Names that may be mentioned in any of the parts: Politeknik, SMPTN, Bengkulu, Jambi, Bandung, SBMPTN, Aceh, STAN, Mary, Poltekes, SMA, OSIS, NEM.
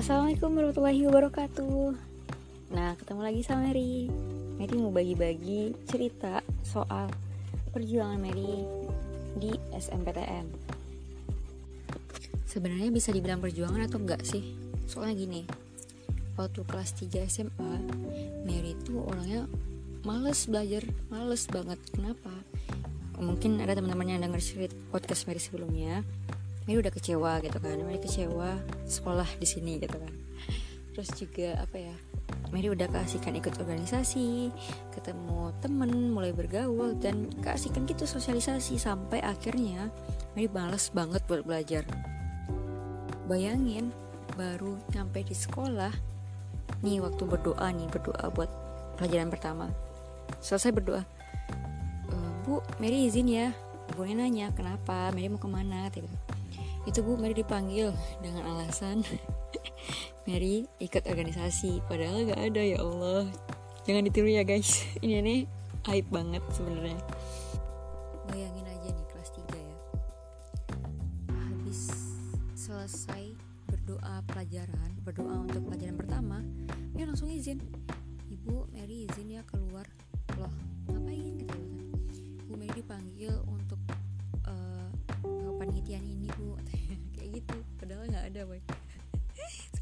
Assalamualaikum warahmatullahi wabarakatuh. Nah, ketemu lagi sama Mary. Mary mau bagi-bagi cerita soal perjuangan Mary di SBMPTN. Sebenarnya bisa dibilang perjuangan atau enggak sih? Soalnya gini, waktu kelas 3 SMA, Mary tuh orangnya males belajar, males banget. Kenapa? Mungkin ada teman-temannya yang denger podcast Mary sebelumnya. Mary udah kecewa gitu kan, Mary kecewa sekolah di sini gitu kan. Terus juga Mary udah keasikan ikut organisasi, ketemu temen, mulai bergaul dan keasikan gitu sosialisasi sampai akhirnya Mary males banget buat belajar. Bayangin baru nyampe di sekolah, nih waktu berdoa buat pelajaran pertama. Selesai berdoa, Bu, Mary izin ya. Ibunya nanya kenapa, Mary mau kemana? Itu Bu, Mary dipanggil dengan alasan Mary ikut organisasi, padahal gak ada. Ya Allah, jangan ditiru ya guys. Ini nih aib banget sebenarnya. Bayangin aja nih kelas 3 ya, habis selesai berdoa untuk pelajaran pertama, Mary langsung izin. Ibu, Mary izin ya keluar. Loh, ngapain gitu? Bu, Mary dipanggil untuk penelitian ini Bu, kayak gitu. Padahal nggak ada, boy.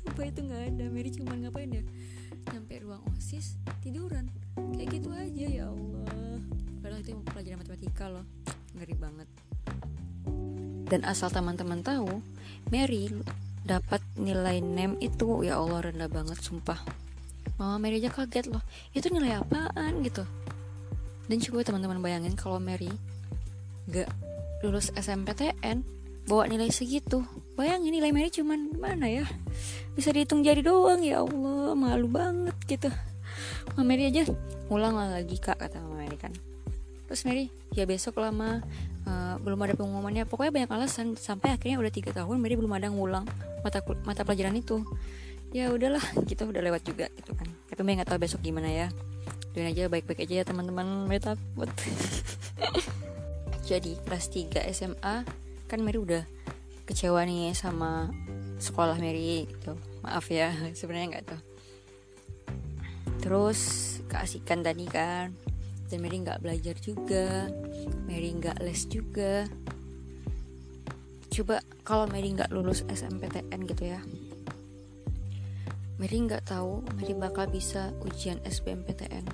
Sumpah itu nggak ada. Mary cuma ngapain ya? Nyampe ruang OSIS tiduran, kayak gitu aja. Ya Allah. Padahal itu pelajaran matematika loh, ngeri banget. Dan asal teman-teman tahu, Mary dapat nilai NEM itu, ya Allah, rendah banget sumpah. Mama Mary aja kaget loh. Itu nilai apaan gitu? Dan coba teman-teman bayangin kalau Mary nggak lulus SMPTN bawa nilai segitu. Bayangin nilai Mary cuman gimana ya, bisa dihitung jari doang. Ya Allah, malu banget gitu. Mama Mary aja ulang lagi Kak, kata Mama Mary kan. Terus Mary ya besok lama, belum ada pengumumannya. Pokoknya banyak alasan sampai akhirnya udah 3 tahun Mary belum ada ngulang mata pelajaran itu. Ya udahlah gitu, udah lewat juga gitu kan. Tapi Mary nggak tahu besok gimana ya. Doain aja baik-baik aja ya teman-teman, Mary takut. Jadi kelas 3 SMA kan Mary udah kecewa nih sama sekolah Mary gitu. Maaf ya, sebenarnya enggak tuh. Terus keasikan tadi kan. Dan Mary enggak belajar juga. Mary enggak les juga. Coba kalau Mary enggak lulus SMPTN gitu ya. Mary enggak tahu Mary bakal bisa ujian SBMPTN.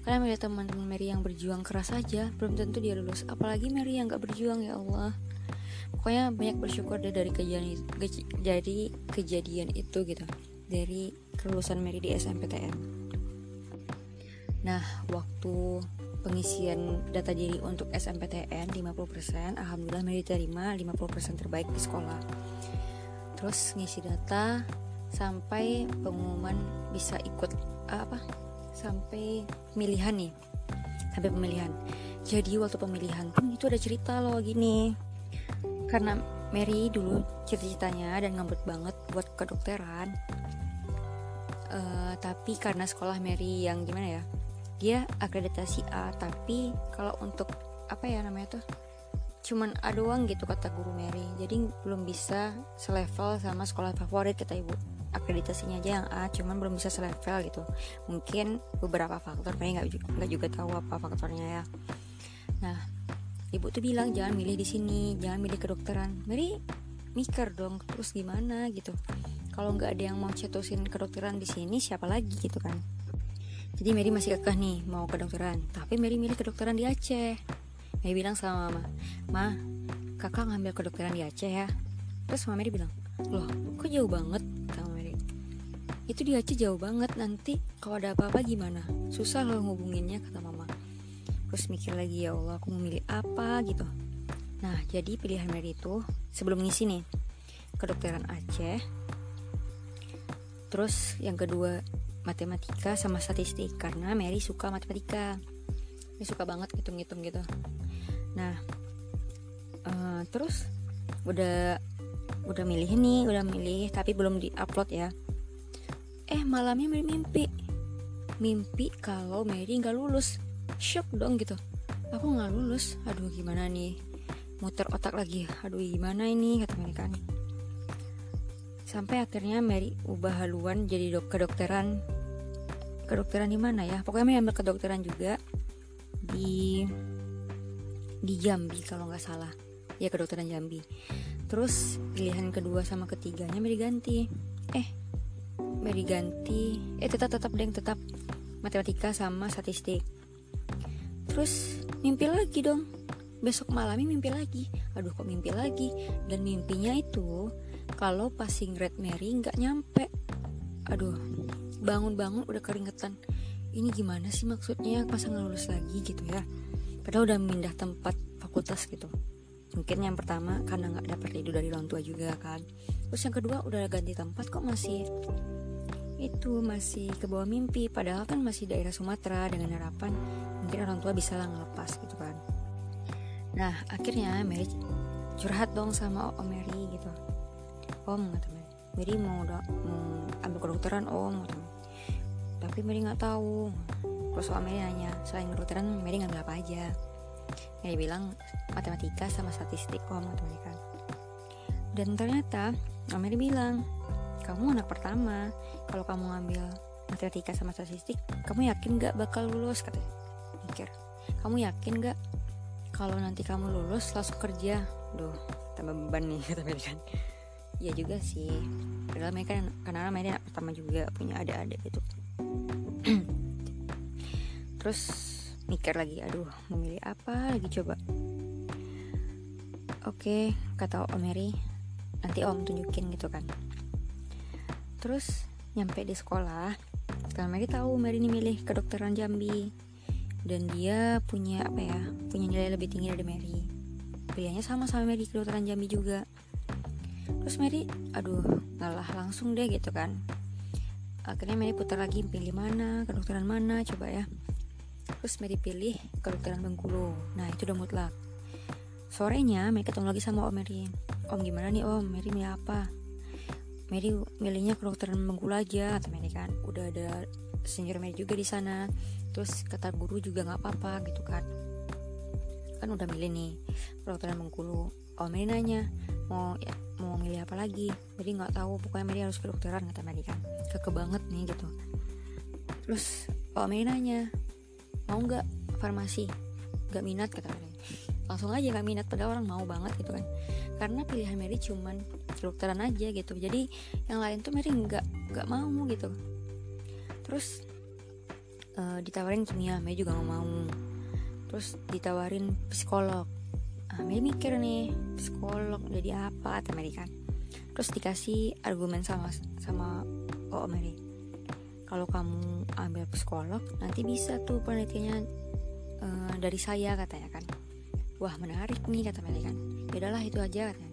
Karena Mary ada teman-teman Mary yang berjuang keras aja, belum tentu dia lulus. Apalagi Mary yang gak berjuang, ya Allah. Pokoknya banyak bersyukur deh dari kejadian itu gitu, dari kelulusan Mary di SMPTN. Nah, waktu pengisian data diri untuk SMPTN 50%, alhamdulillah Mary terima 50% terbaik di sekolah. Terus ngisi data sampai pengumuman bisa ikut sampai pemilihan nih. Sampai pemilihan. Jadi waktu pemilihan pun itu ada cerita loh gini. Karena Mary dulu cita-citanya dan ngambut banget buat kedokteran, tapi karena sekolah Mary yang gimana ya, dia akreditasi A, tapi kalau untuk cuman A doang gitu kata guru Mary. Jadi belum bisa selevel sama sekolah favorit kata ibu. Akreditasinya aja yang A, cuman belum bisa selevel gitu. Mungkin beberapa faktor, Mary nggak juga tahu apa faktornya ya. Nah, ibu tuh bilang jangan milih di sini, jangan milih kedokteran. Mary mikir dong, terus gimana gitu. Kalau nggak ada yang mau cetusin kedokteran di sini, siapa lagi gitu kan? Jadi Mary masih kekeh nih mau kedokteran, tapi Mary milih kedokteran di Aceh. Mary bilang sama Mama, Ma, kakak ngambil kedokteran di Aceh ya. Terus Mama Mary bilang, loh, kok jauh banget? Itu di Aceh jauh banget, nanti kalau ada apa-apa gimana, susah loh ngubunginnya kata Mama. Terus mikir lagi, ya Allah, aku mau milih apa gitu. Nah, jadi pilihan Mary itu sebelum ngisi nih kedokteran Aceh, terus yang kedua matematika sama statistik, karena Mary suka matematika, Mary suka banget hitung-hitung gitu. Nah, terus udah milih tapi belum diupload ya. Malamnya Mary mimpi kalau Mary nggak lulus. Shock dong gitu, aku nggak lulus, aduh gimana nih, muter otak lagi, aduh gimana ini kata Mary kan. Sampai akhirnya Mary ubah haluan jadi kedokteran. Kedokteran di mana ya? Pokoknya Mary ambil kedokteran juga di Jambi kalau nggak salah. Ya, kedokteran Jambi. Terus pilihan kedua sama ketiganya Mary ganti. Tetap matematika sama statistik. Terus mimpi lagi dong, besok malamnya mimpi lagi. Aduh, kok mimpi lagi. Dan mimpinya itu kalau passing grade Mary nggak nyampe. Aduh, bangun-bangun udah keringetan. Ini gimana sih maksudnya, masa nggak lulus lagi gitu ya, padahal udah pindah tempat fakultas gitu. Mungkin yang pertama karena nggak dapat restu dari orang tua juga kan. Terus yang kedua udah ganti tempat kok masih ke bawah mimpi, padahal kan masih daerah Sumatera dengan harapan mungkin orang tua bisa lah ngelepas gitu kan. Nah, akhirnya Mary curhat dong sama Om Mary gitu. Om, kata Mary, Mary mau ambil kedokteran Om, kata Mary. Tapi Mary nggak tahu. Terus Om Mary nanya, selain kedokteran Mary ngambil apa aja? Mary bilang matematika sama statistik Om, matematika. Dan ternyata Om Mary bilang, kamu anak pertama, kalau kamu ngambil matematika sama statistik, kamu yakin gak bakal lulus, katanya. Mikir, kamu yakin gak kalau nanti kamu lulus langsung kerja? Duh, tambah beban nih, kata Mary kan. Ya juga sih, padahal Mary kan, karena Mary anak pertama juga, punya adik-adik gitu. Terus mikir lagi, aduh, memilih apa lagi coba. Oke, kata Om Mary, nanti Om tunjukin gitu kan. Terus nyampe di sekolah, karena Mary tahu Mary ini milih kedokteran Jambi dan dia punya nilai lebih tinggi dari Mary. Pilihannya sama Mary kedokteran Jambi juga. Terus Mary, aduh, ngalah langsung deh gitu kan. Akhirnya Mary putar lagi, pilih mana, kedokteran mana coba ya. Terus Mary pilih kedokteran Bengkulu. Nah, itu udah mutlak. Sorenya Mary ketemu lagi sama Om Mary. Om, gimana nih Om, Mary milih apa? Mary milihnya kedokteran Bengkulu aja, kata Mary kan. Udah ada senior Mary juga di sana. Terus kata guru juga nggak apa-apa gitu kan. Kan udah milih nih kedokteran Bengkulu. Oh, Mary nanya mau milih apa lagi? Mary nggak tahu. Pokoknya Mary harus kedokteran, kata Mary kan. Keke banget nih gitu. Terus Mary nanya mau nggak farmasi? Nggak minat, kata Mary. Langsung aja nggak minat, padahal orang mau banget gitu kan. Karena pilihan Mary cuman kedokteran aja gitu, jadi yang lain tuh Mary nggak mau gitu. Terus ditawarin kimia, Mary juga nggak mau. Terus ditawarin psikolog, Mary mikir nih psikolog jadi apa, kata Mary kan. Terus dikasih argumen sama Mary, kalau kamu ambil psikolog nanti bisa tuh penelitiannya dari saya, katanya kan. Wah, menarik nih, kata Mary kan. Yaudahlah itu aja, katanya.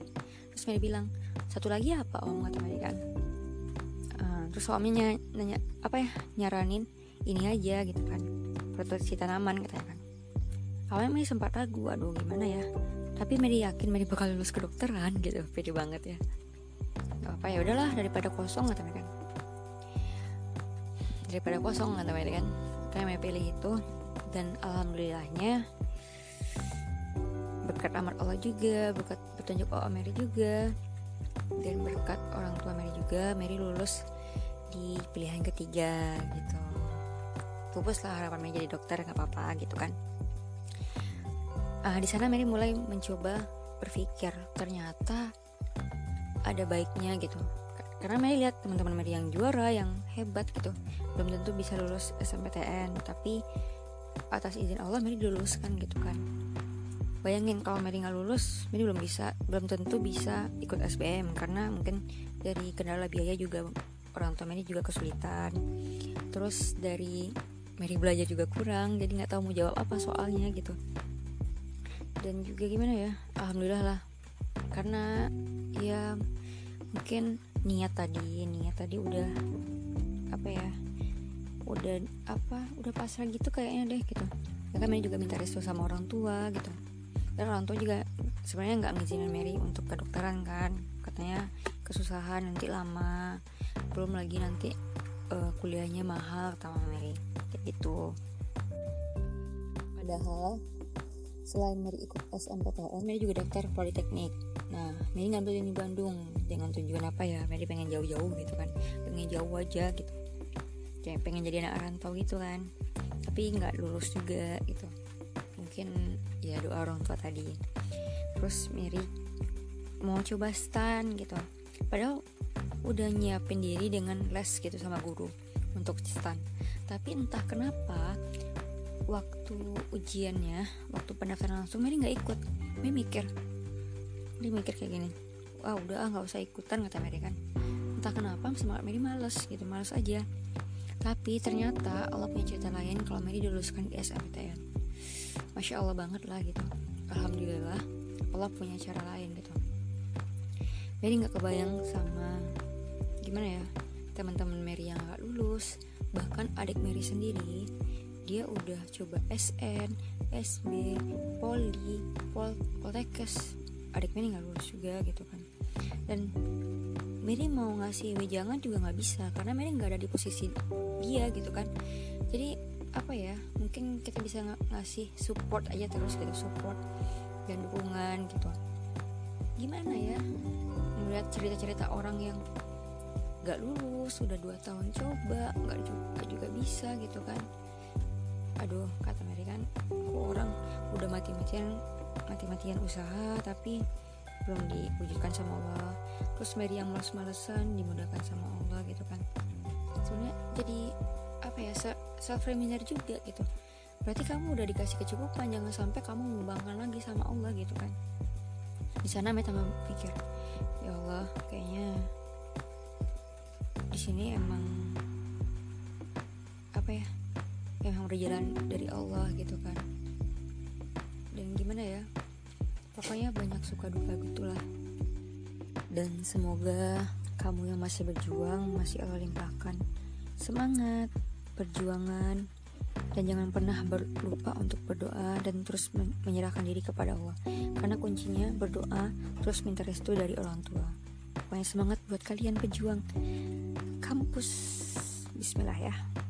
Terus Mary bilang, satu lagi apa Om, kata Mary kan. Terus Omnya nanya nyaranin ini aja gitu kan, proteksi tanaman, katanya kan. Awalnya Mary sempat ragu, aduh gimana ya, tapi Mary yakin Mary bakal lulus kedokteran gitu, pede banget ya. Gak apa, ya udahlah daripada kosong, kata Mary kan. Karena Mary pilih itu, dan alhamdulillahnya berkat amar Allah juga, berkat petunjuk Om Mary juga, dan berkat orang tua Mary juga, Mary lulus di pilihan ketiga gitu. Pupus lah harapan Mary jadi dokter, nggak apa-apa gitu kan. Di sana Mary mulai mencoba berpikir, ternyata ada baiknya gitu. Karena Mary lihat teman-teman Mary yang juara, yang hebat gitu, belum tentu bisa lulus SBMPTN, tapi atas izin Allah Mary diluluskan gitu kan. Bayangin kalau Mary nggak lulus, Mary belum tentu bisa ikut SBM, karena mungkin dari kendala biaya juga, orang tua Mary juga kesulitan. Terus dari Mary belajar juga kurang, jadi nggak tahu mau jawab apa soalnya gitu. Dan juga gimana ya, alhamdulillah lah, karena ya mungkin niat tadi udah pasrah gitu kayaknya deh gitu. Karena Mary juga minta restu sama orang tua gitu. Dan orang tua juga sebenarnya nggak ngizinin Mary untuk kedokteran kan, katanya kesusahan, nanti lama, belum lagi nanti kuliahnya mahal, kata Mary kayak gitu. Padahal selain Mary ikut SMPTN, Mary juga daftar Politeknik. Nah, Mary ngambil di Bandung dengan tujuan apa ya? Mary pengen jauh-jauh gitu kan, pengen jauh aja gitu, kayak pengen jadi anak rantau gitu kan. Tapi nggak lulus juga gitu, mungkin ya doa orang tua tadi. Terus Mary mau coba STAN gitu, padahal udah nyiapin diri dengan les gitu sama guru untuk STAN. Tapi entah kenapa waktu ujiannya, waktu pendaftaran langsung, Mary nggak ikut. Mary mikir kayak gini, wah udah nggak usah ikutan kata Mary kan. Entah kenapa semangat Mary males gitu, males aja. Tapi ternyata Allah punya cerita lain kalau Mary diluluskan di SBMPTN. Masya Allah banget lah gitu, alhamdulillah Allah punya cara lain gitu. Mary nggak kebayang sama gimana ya teman-teman Mary yang nggak lulus. Bahkan adik Mary sendiri dia udah coba SN, SB, Poli, Poltekes, adik Mary nggak lulus juga gitu kan. Dan Mary mau ngasih wejangan juga nggak bisa karena Mary nggak ada di posisi dia gitu kan. Jadi apa ya, mungkin kita bisa ngasih support aja terus gitu, support dan dukungan gitu. Gimana ya melihat cerita-cerita orang yang nggak lulus sudah 2 tahun coba nggak juga bisa gitu kan. Aduh kata Mary kan, aku orang udah mati-matian usaha tapi belum diwujudkan sama Allah. Terus Mary yang males-malesan dimudahkan sama Allah gitu kan. Sebenarnya jadi apa ya, self-reminder juga gitu. Berarti kamu udah dikasih kecukupan, jangan sampai kamu membangkang lagi sama Allah gitu kan. Di sana Mary tambah pikir, ya Allah kayaknya di sini emang apa ya, emang berjalan dari Allah gitu kan. Dan gimana ya, pokoknya banyak suka duka gitulah. Dan semoga kamu yang masih berjuang masih Allah limpahkan semangat perjuangan, dan jangan pernah lupa untuk berdoa dan terus menyerahkan diri kepada Allah, karena kuncinya berdoa terus minta restu dari orang tua. Pokoknya semangat buat kalian pejuang kampus, bismillah ya.